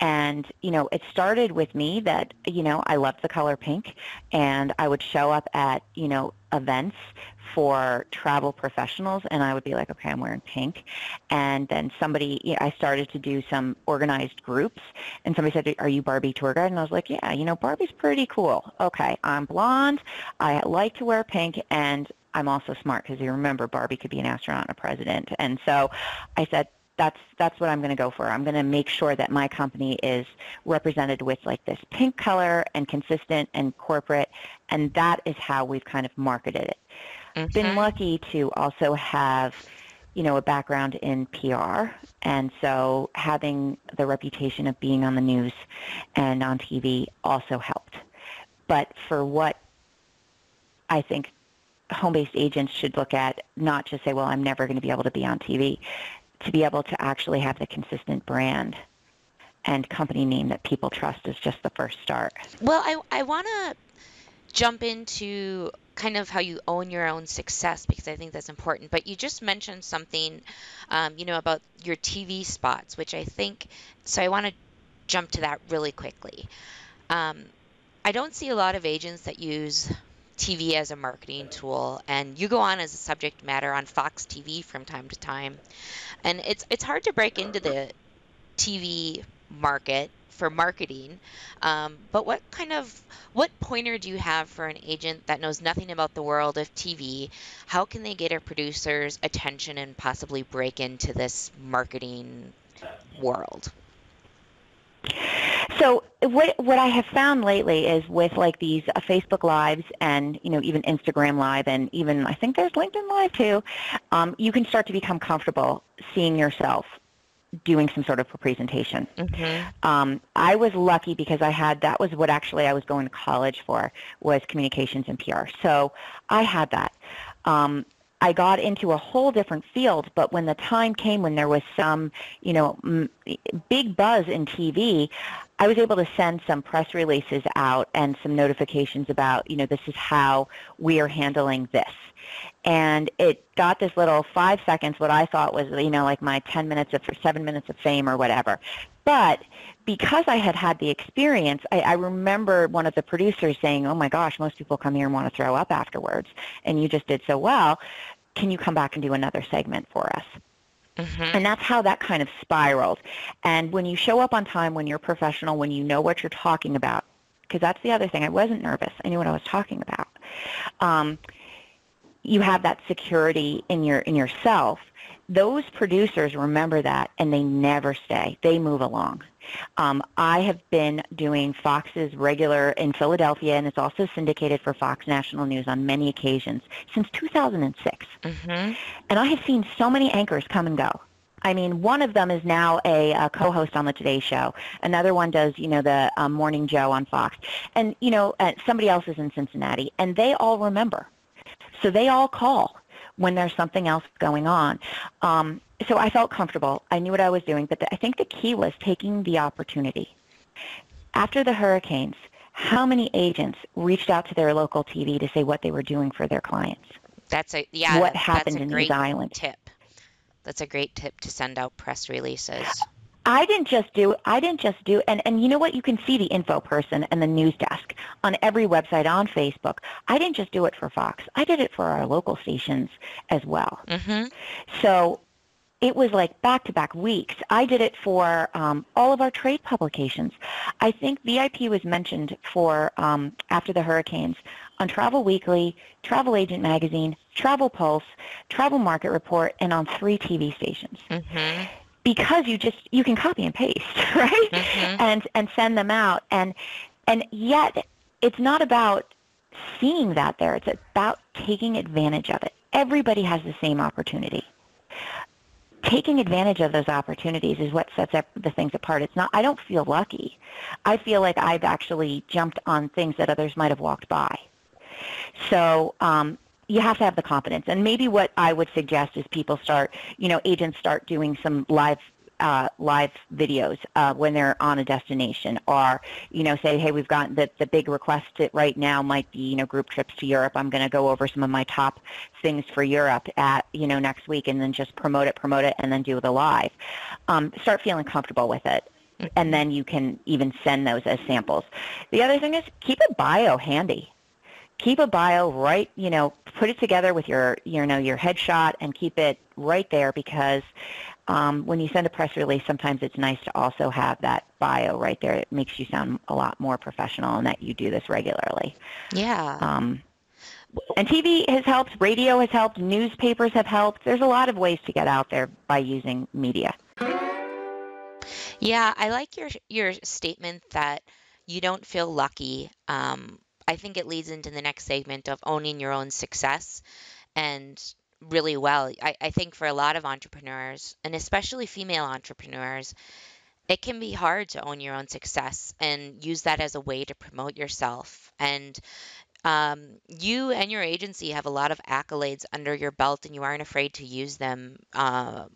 And, you know, it started with me that, you know, I loved the color pink, and I would show up at, you know, events for travel professionals, and I would be like, okay, I'm wearing pink. And then somebody, you know, I started to do some organized groups, and somebody said, are you Barbie tour guide? And I was like, yeah, you know, Barbie's pretty cool. Okay, I'm blonde, I like to wear pink, and I'm also smart, because you remember Barbie could be an astronaut and a president. And so I said, That's that's what I'm going to go for. I'm going to make sure that my company is represented with like this pink color and consistent and corporate, and that is how we've kind of marketed it. Mm-hmm. Been lucky to also have, you know, a background in P R, and so having the reputation of being on the news and on T V also helped. But for what I think home-based agents should look at, not just say, well, I'm never going to be able to be on T V, to be able to actually have the consistent brand and company name that people trust is just the first start. Well, I, I want to jump into kind of how you own your own success, because I think that's important. But you just mentioned something, um, you know, about your T V spots, which I think, so I want to jump to that really quickly. Um, I don't see a lot of agents that use T V as a marketing tool, and you go on as a subject matter on Fox T V from time to time, and it's it's hard to break into the T V market for marketing, um, but what kind of what pointer do you have for an agent that knows nothing about the world of T V? How can they get a producer's attention and possibly break into this marketing world? So what what I have found lately is with like these uh, Facebook Lives and, you know, even Instagram Live, and even I think there's LinkedIn Live too, um, you can start to become comfortable seeing yourself doing some sort of a presentation. Mm-hmm. Um, I was lucky because I had, that was what actually I was going to college for, was communications and P R. So I had that. Um, I got into a whole different field, but when the time came when there was some, you know, m- big buzz in T V, I was able to send some press releases out and some notifications about, you know, this is how we are handling this. And it got this little five seconds, what I thought was, you know, like my ten minutes of, or seven minutes of fame or whatever. But because I had had the experience, I, I remember one of the producers saying, oh my gosh, most people come here and want to throw up afterwards, and you just did so well. Can you come back and do another segment for us? Mm-hmm. And that's how that kind of spiraled. And when you show up on time, when you're professional, when you know what you're talking about, because that's the other thing. I wasn't nervous. I knew what I was talking about. Um, you have that security in your in yourself. Those producers remember that, and they never stay. They move along. Um, I have been doing Fox's regular in Philadelphia, and it's also syndicated for Fox National News on many occasions, since two thousand six. Mm-hmm. And I have seen so many anchors come and go. I mean, one of them is now a, a co-host on the Today Show. Another one does, you know, the um, Morning Joe on Fox. And, you know, uh, somebody else is in Cincinnati. And they all remember. So they all call when there's something else going on. Um, so I felt comfortable. I knew what I was doing. But the, I think the key was taking the opportunity. After the hurricanes, how many agents reached out to their local T V to say what they were doing for their clients? That's a yeah. What happened in these islands? Tip. That's a great tip to send out press releases. I didn't just do. I didn't just do. And and you know what? You can see the info person and the news desk on every website, on Facebook. I didn't just do it for Fox. I did it for our local stations as well. Mm-hmm. So it was like back-to-back weeks. I did it for um, all of our trade publications. I think V I P was mentioned for um, after the hurricanes on Travel Weekly, Travel Agent Magazine, Travel Pulse, Travel Market Report, and on three T V stations. Mm-hmm. Because you just you can copy and paste, right? Mm-hmm. And and send them out. And and yet it's not about seeing that there. It's about taking advantage of it. Everybody has the same opportunity. Taking advantage of those opportunities is what sets up the things apart. It's not, I don't feel lucky. I feel like I've actually jumped on things that others might have walked by. So um, you have to have the confidence. And maybe what I would suggest is people start, you know, agents start doing some live Uh, live videos uh, when they're on a destination, or, you know, say, hey, we've got the, the big request right now might be, you know, group trips to Europe. I'm going to go over some of my top things for Europe at, you know, next week, and then just promote it, promote it, and then do the live. Um, start feeling comfortable with it, and then you can even send those as samples. The other thing is keep a bio handy. Keep a bio right, you know, put it together with your, you know, your headshot and keep it right there, because Um, when you send a press release, sometimes it's nice to also have that bio right there. It makes you sound a lot more professional, and that you do this regularly. Yeah. Um, and T V has helped. Radio has helped. Newspapers have helped. There's a lot of ways to get out there by using media. Yeah, I like your your statement that you don't feel lucky. Um, I think it leads into the next segment of owning your own success, and really well. I, I think for a lot of entrepreneurs, and especially female entrepreneurs, it can be hard to own your own success and use that as a way to promote yourself. And um, you and your agency have a lot of accolades under your belt, and you aren't afraid to use them. Uh,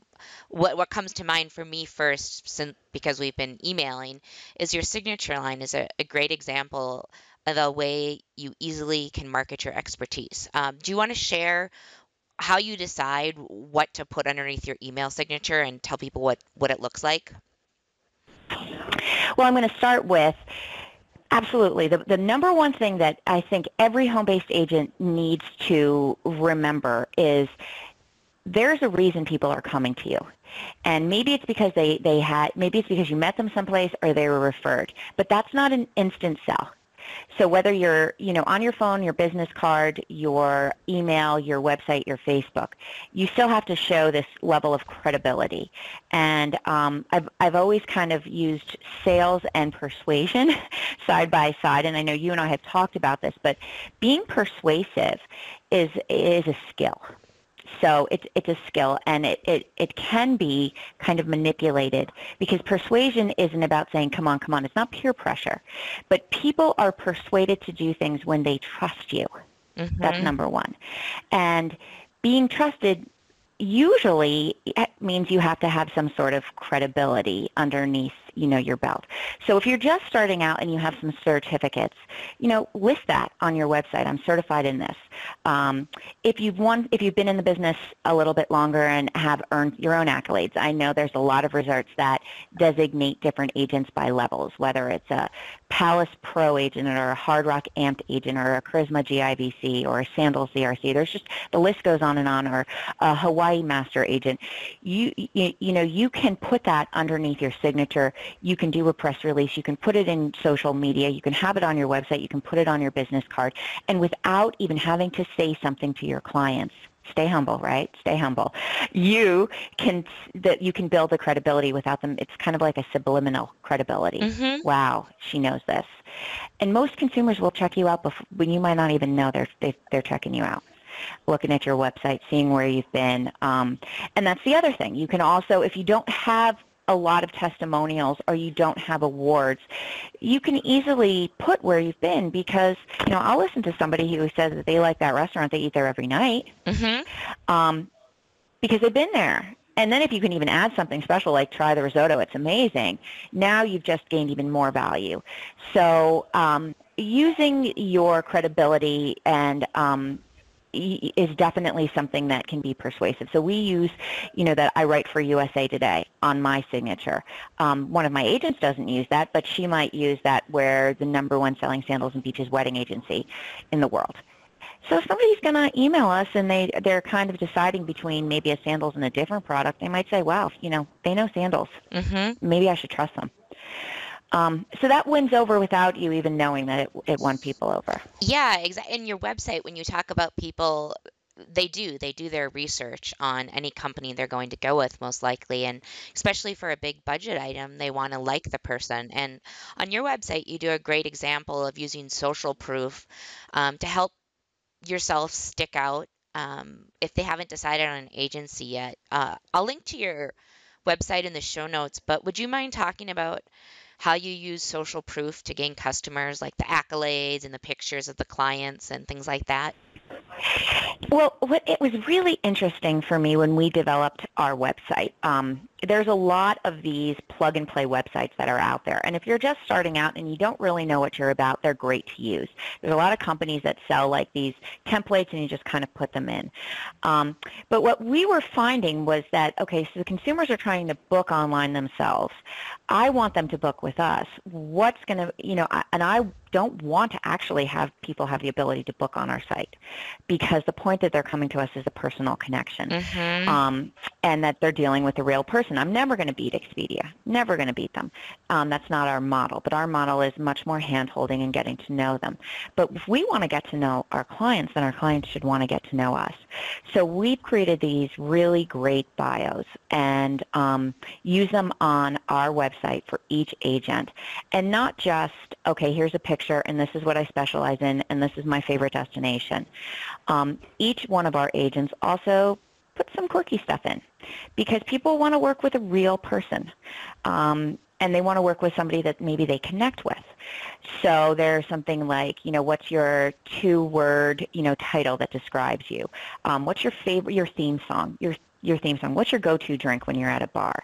what what comes to mind for me first, since because we've been emailing, is your signature line is a, a great example of a way you easily can market your expertise. Um, do you want to share how you decide what to put underneath your email signature and tell people what, what it looks like? Well, I'm going to start with, absolutely, the, the number one thing that I think every home-based agent needs to remember is there's a reason people are coming to you. And maybe it's because they, they had, maybe it's because you met them someplace or they were referred, but that's not an instant sell. So whether you're, you know, on your phone, your business card, your email, your website, your Facebook, you still have to show this level of credibility. And um, I've, I've always kind of used sales and persuasion side by side. And I know you and I have talked about this, but being persuasive is, is a skill. So it's, it's a skill, and it, it, it can be kind of manipulated, because persuasion isn't about saying, come on, come on. It's not peer pressure. But people are persuaded to do things when they trust you. Mm-hmm. That's number one. And being trusted usually means you have to have some sort of credibility underneath, you know, your belt. So if you're just starting out and you have some certificates, you know, list that on your website. I'm certified in this. Um, if you've won, if you've been in the business a little bit longer and have earned your own accolades, I know there's a lot of resorts that designate different agents by levels, whether it's a Palace Pro agent or a Hard Rock Amped agent or a Charisma G I V C or a Sandals C R C. There's just, the list goes on and on, or a Hawaii Master agent. You, you, you know, you can put that underneath your signature. You can do a press release. You can put it in social media. You can have it on your website. You can put it on your business card. And without even having to say something to your clients, stay humble, right? Stay humble. You can that you can build the credibility without them. It's kind of like a subliminal credibility. Mm-hmm. Wow, she knows this. And most consumers will check you out before, when you might not even know they're, they, they're checking you out. looking at your website, seeing where you've been. Um, and that's the other thing. You can also, if you don't have a lot of testimonials or you don't have awards, you can easily put where you've been, because, you know, I'll listen to somebody who says that they like that restaurant, they eat there every night, mm-hmm. um, because they've been there. And then if you can even add something special like try the risotto, it's amazing, now you've just gained even more value. So um, using your credibility and um, is definitely something that can be persuasive. So we use, you know, that I write for U S A Today on my signature. Um, one of my agents doesn't use that, but she might use that where the number one selling Sandals and Beaches wedding agency in the world. So if somebody's going to email us and they, they're kind of deciding between maybe a Sandals and a different product, they might say, wow, you know, they know Sandals. Mm-hmm. Maybe I should trust them. Um, so that wins over without you even knowing that it, it won people over. Yeah, exactly. And your website, when you talk about people, they do. They do their research on any company they're going to go with, most likely. And especially for a big budget item, they want to like the person. And on your website, you do a great example of using social proof um, to help yourself stick out um, if they haven't decided on an agency yet. Uh, I'll link to your website in the show notes, but would you mind talking about how you use social proof to gain customers, like the accolades and the pictures of the clients and things like that? Well, what, it was really interesting for me when we developed our website. Um, there's a lot of these plug-and-play websites that are out there. And if you're just starting out and you don't really know what you're about, they're great to use. There's a lot of companies that sell like these templates and you just kind of put them in. Um, but what we were finding was that, okay, so the consumers are trying to book online themselves. I want them to book with us. What's going to, you know, and I don't want to actually have people have the ability to book on our site, because the point that they're coming to us is a personal connection, mm-hmm. um, and that they're dealing with a real person. I'm never going to beat Expedia, never going to beat them. Um, that's not our model, but our model is much more hand-holding and getting to know them. But if we want to get to know our clients, then our clients should want to get to know us. So we've created these really great bios and um, use them on our website for each agent, and not just, okay, here's a picture, and this is what I specialize in, and this is my favorite destination. Um, each one of our agents also puts some quirky stuff in, because people want to work with a real person, um, and they want to work with somebody that maybe they connect with. So there's something like, you know, what's your two-word, you know, title that describes you? Um, what's your favorite, your theme song? Your your theme song. What's your go-to drink when you're at a bar?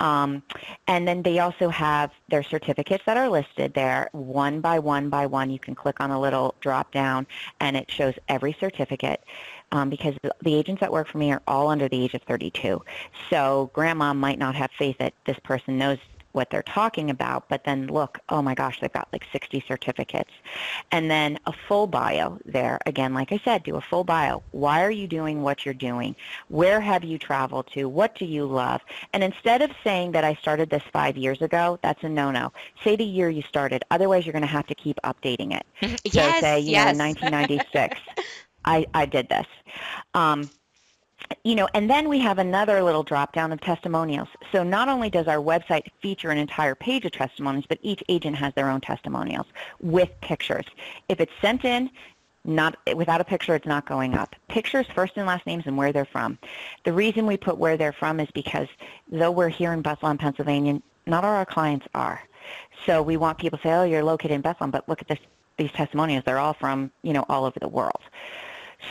Um, and then they also have their certificates that are listed there one by one by one. You can click on a little drop down and it shows every certificate, um, because the agents that work for me are all under the age of thirty-two. So grandma might not have faith that this person knows what they're talking about, but then look, oh my gosh, they've got like sixty certificates. And then a full bio there. Again, like I said, do a full bio. Why are you doing what you're doing? Where have you traveled to? What do you love? And instead of saying that I started this five years ago, that's a no-no. Say the year you started. Otherwise, you're going to have to keep updating it. yes, so say, you yes. know, nineteen ninety-six, I, I did this. Um, You know, and then we have another little drop-down of testimonials. So not only does our website feature an entire page of testimonials, but each agent has their own testimonials with pictures. If it's sent in, not without a picture, it's not going up. Pictures, first and last names, and where they're from. The reason we put where they're from is because though we're here in Bethlehem, Pennsylvania, not all our clients are. So we want people to say, oh, you're located in Bethlehem, but look at this, these testimonials. They're all from, you know, all over the world.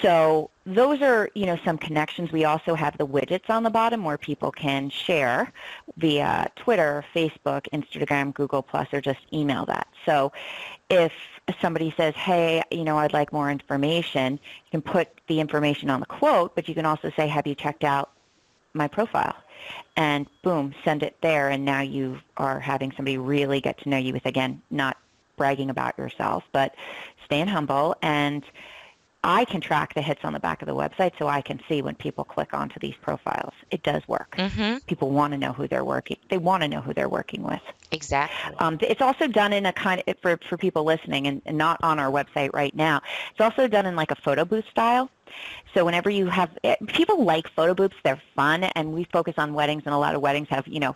So those are, you know, some connections. We also have the widgets on the bottom where people can share via Twitter, Facebook, Instagram, Google Plus, or just email that. So if somebody says, hey, you know, I'd like more information, you can put the information on the quote, but you can also say, have you checked out my profile? And boom, send it there, and now you are having somebody really get to know you with, again, not bragging about yourself, but staying humble. And I can track the hits on the back of the website, so I can see when people click onto these profiles. It does work. Mm-hmm. People want to know who they're working. They want to know who they're working with. Exactly. Um, it's also done in a kind of, for, for people listening and, and not on our website right now, it's also done in like a photo booth style. So whenever you have, it, people like photo booths, they're fun, and we focus on weddings, and a lot of weddings have, you know,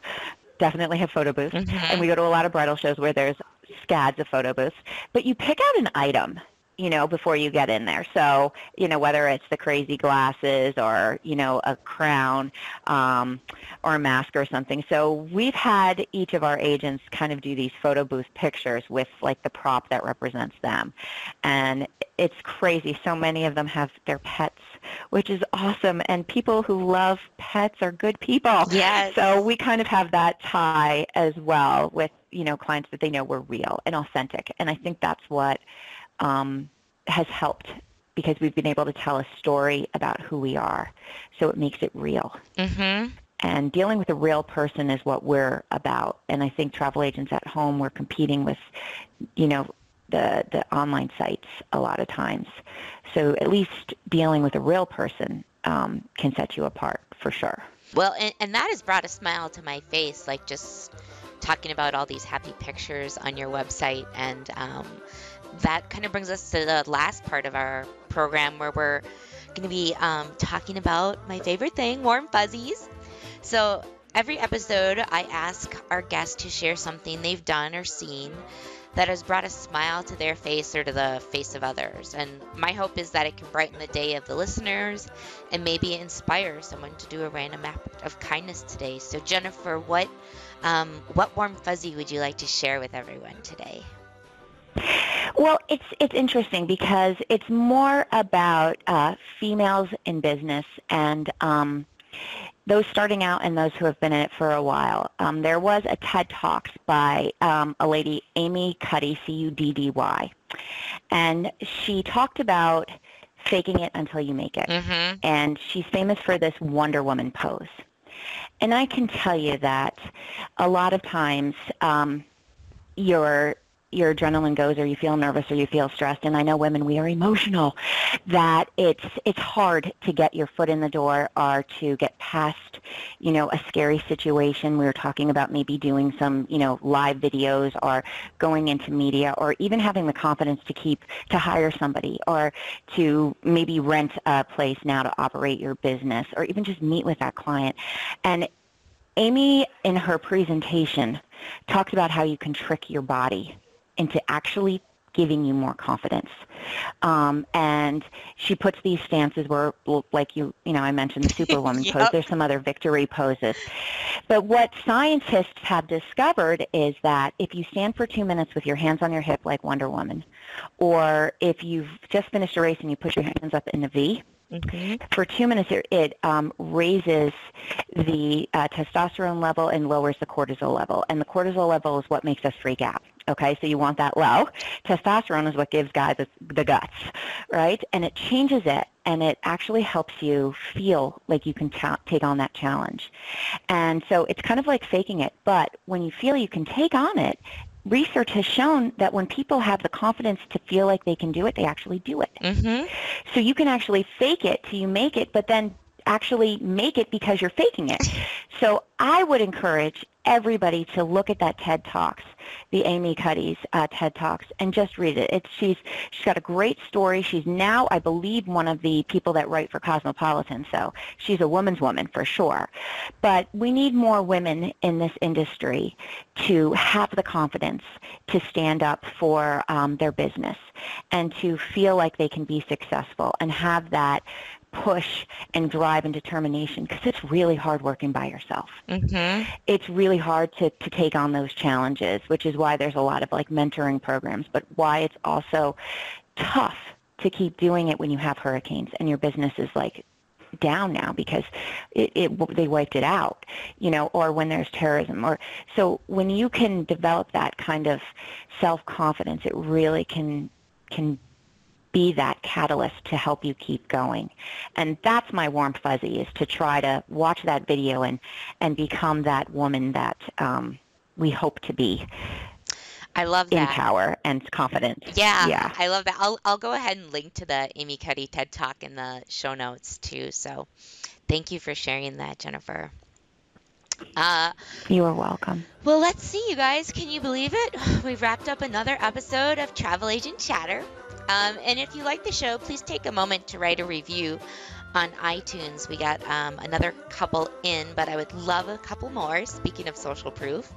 definitely have photo booths. Mm-hmm. And we go to a lot of bridal shows where there's scads of photo booths. But you pick out an item you know, before you get in there. So, you know, whether it's the crazy glasses or, you know, a crown um, or a mask or something. So we've had each of our agents kind of do these photo booth pictures with like the prop that represents them. And it's crazy. So many of them have their pets, which is awesome. And people who love pets are good people. Yes. So we kind of have that tie as well with, you know, clients that they know were real and authentic. And I think that's what Um, has helped, because we've been able to tell a story about who we are, so it makes it real. Mm-hmm. And dealing with a real person is what we're about. And I think travel agents at home, we're competing with, you know, the the online sites a lot of times. So at least dealing with a real person um, can set you apart for sure. Well, and, and that has brought a smile to my face, like just talking about all these happy pictures on your website. And um, that kind of brings us to the last part of our program, where we're going to be um, talking about my favorite thing, warm fuzzies. So every episode, I ask our guests to share something they've done or seen that has brought a smile to their face or to the face of others. And my hope is that it can brighten the day of the listeners and maybe inspire someone to do a random act of kindness today. So Jennifer, what, um, what warm fuzzy would you like to share with everyone today? Well, it's it's interesting because it's more about uh, females in business and um, those starting out and those who have been in it for a while. Um, there was a TED Talks by um, a lady, Amy Cuddy, C U D D Y, and she talked about faking it until you make it. Mm-hmm. And she's famous for this Wonder Woman pose. And I can tell you that a lot of times um, you're... your adrenaline goes, or you feel nervous, or you feel stressed. And I know women, we are emotional, that it's it's hard to get your foot in the door or to get past, you know, a scary situation. We were talking about maybe doing some, you know, live videos or going into media, or even having the confidence to keep, to hire somebody, or to maybe rent a place now to operate your business, or even just meet with that client. And Amy, in her presentation, talked about how you can trick your body into actually giving you more confidence. Um, and she puts these stances where, like you, you know, I mentioned the Superwoman yep. pose. There's some other victory poses. But what scientists have discovered is that if you stand for two minutes with your hands on your hip like Wonder Woman, or if you've just finished a race and you put your hands up in a V, mm-hmm. for two minutes, it um, raises the uh, testosterone level and lowers the cortisol level. And the cortisol level is what makes us freak out. Okay, so you want that low. Testosterone is what gives guys the guts, right? And it changes it, and it actually helps you feel like you can ta- take on that challenge. And so it's kind of like faking it, but when you feel you can take on it, research has shown that when people have the confidence to feel like they can do it, they actually do it. Mm-hmm. So you can actually fake it till you make it, but then actually make it because you're faking it. So I would encourage everybody to look at that TED Talks, the Amy Cuddy's uh, TED Talks, and just read it. It's, she's she's got a great story. She's now, I believe, one of the people that write for Cosmopolitan, so she's a woman's woman for sure. But we need more women in this industry to have the confidence to stand up for um, their business and to feel like they can be successful and have that push and drive and determination, because it's really hard working by yourself. Mm-hmm. It's really hard to, to take on those challenges, which is why there's a lot of like mentoring programs, but why it's also tough to keep doing it when you have hurricanes and your business is like down now because it, it they wiped it out, you know, or when there's terrorism. Or so when you can develop that kind of self-confidence, it really can can be that catalyst to help you keep going. And that's my warm fuzzy, is to try to watch that video and, and become that woman that um, we hope to be. I love that. In power and confidence. Yeah, yeah. I love that. I'll, I'll go ahead and link to the Amy Cuddy TED Talk in the show notes too. So thank you for sharing that, Jennifer. Uh, you are welcome. Well, let's see, you guys. Can you believe it? We've wrapped up another episode of Travel Agent Chatter. Um, and if you like the show, please take a moment to write a review on iTunes. We got um, another couple in, but I would love a couple more, speaking of social proof.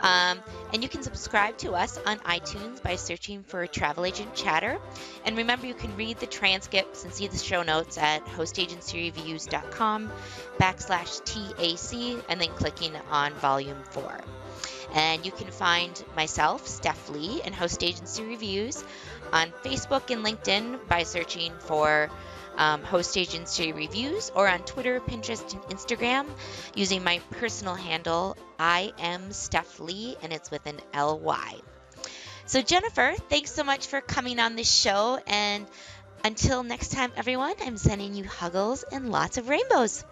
Um, and you can subscribe to us on iTunes by searching for Travel Agent Chatter. And remember, you can read the transcripts and see the show notes at hostagencyreviews.com backslash TAC and then clicking on volume four. And you can find myself, Steph Lee, and Host Agency Reviews on Facebook and LinkedIn by searching for um, Host Agency Reviews, or on Twitter, Pinterest, and Instagram using my personal handle, I am Steph Lee, and it's with an L Y. So Jennifer, thanks so much for coming on this show. And until next time, everyone, I'm sending you huggles and lots of rainbows.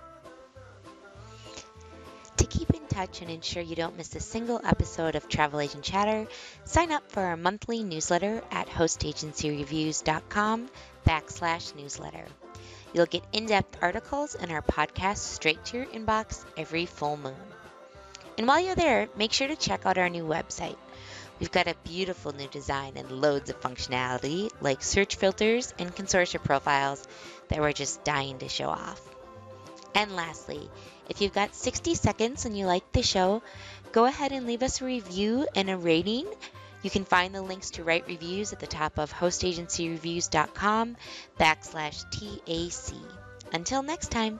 To keep in touch and ensure you don't miss a single episode of Travel Agent Chatter, sign up for our monthly newsletter at hostagencyreviews.com backslash newsletter. You'll get in-depth articles and our podcast straight to your inbox every full moon. And while you're there, make sure to check out our new website. We've got a beautiful new design and loads of functionality like search filters and consortia profiles that we're just dying to show off. And lastly, if you've got sixty seconds and you like the show, go ahead and leave us a review and a rating. You can find the links to write reviews at the top of hostagencyreviews.com backslash TAC. Until next time.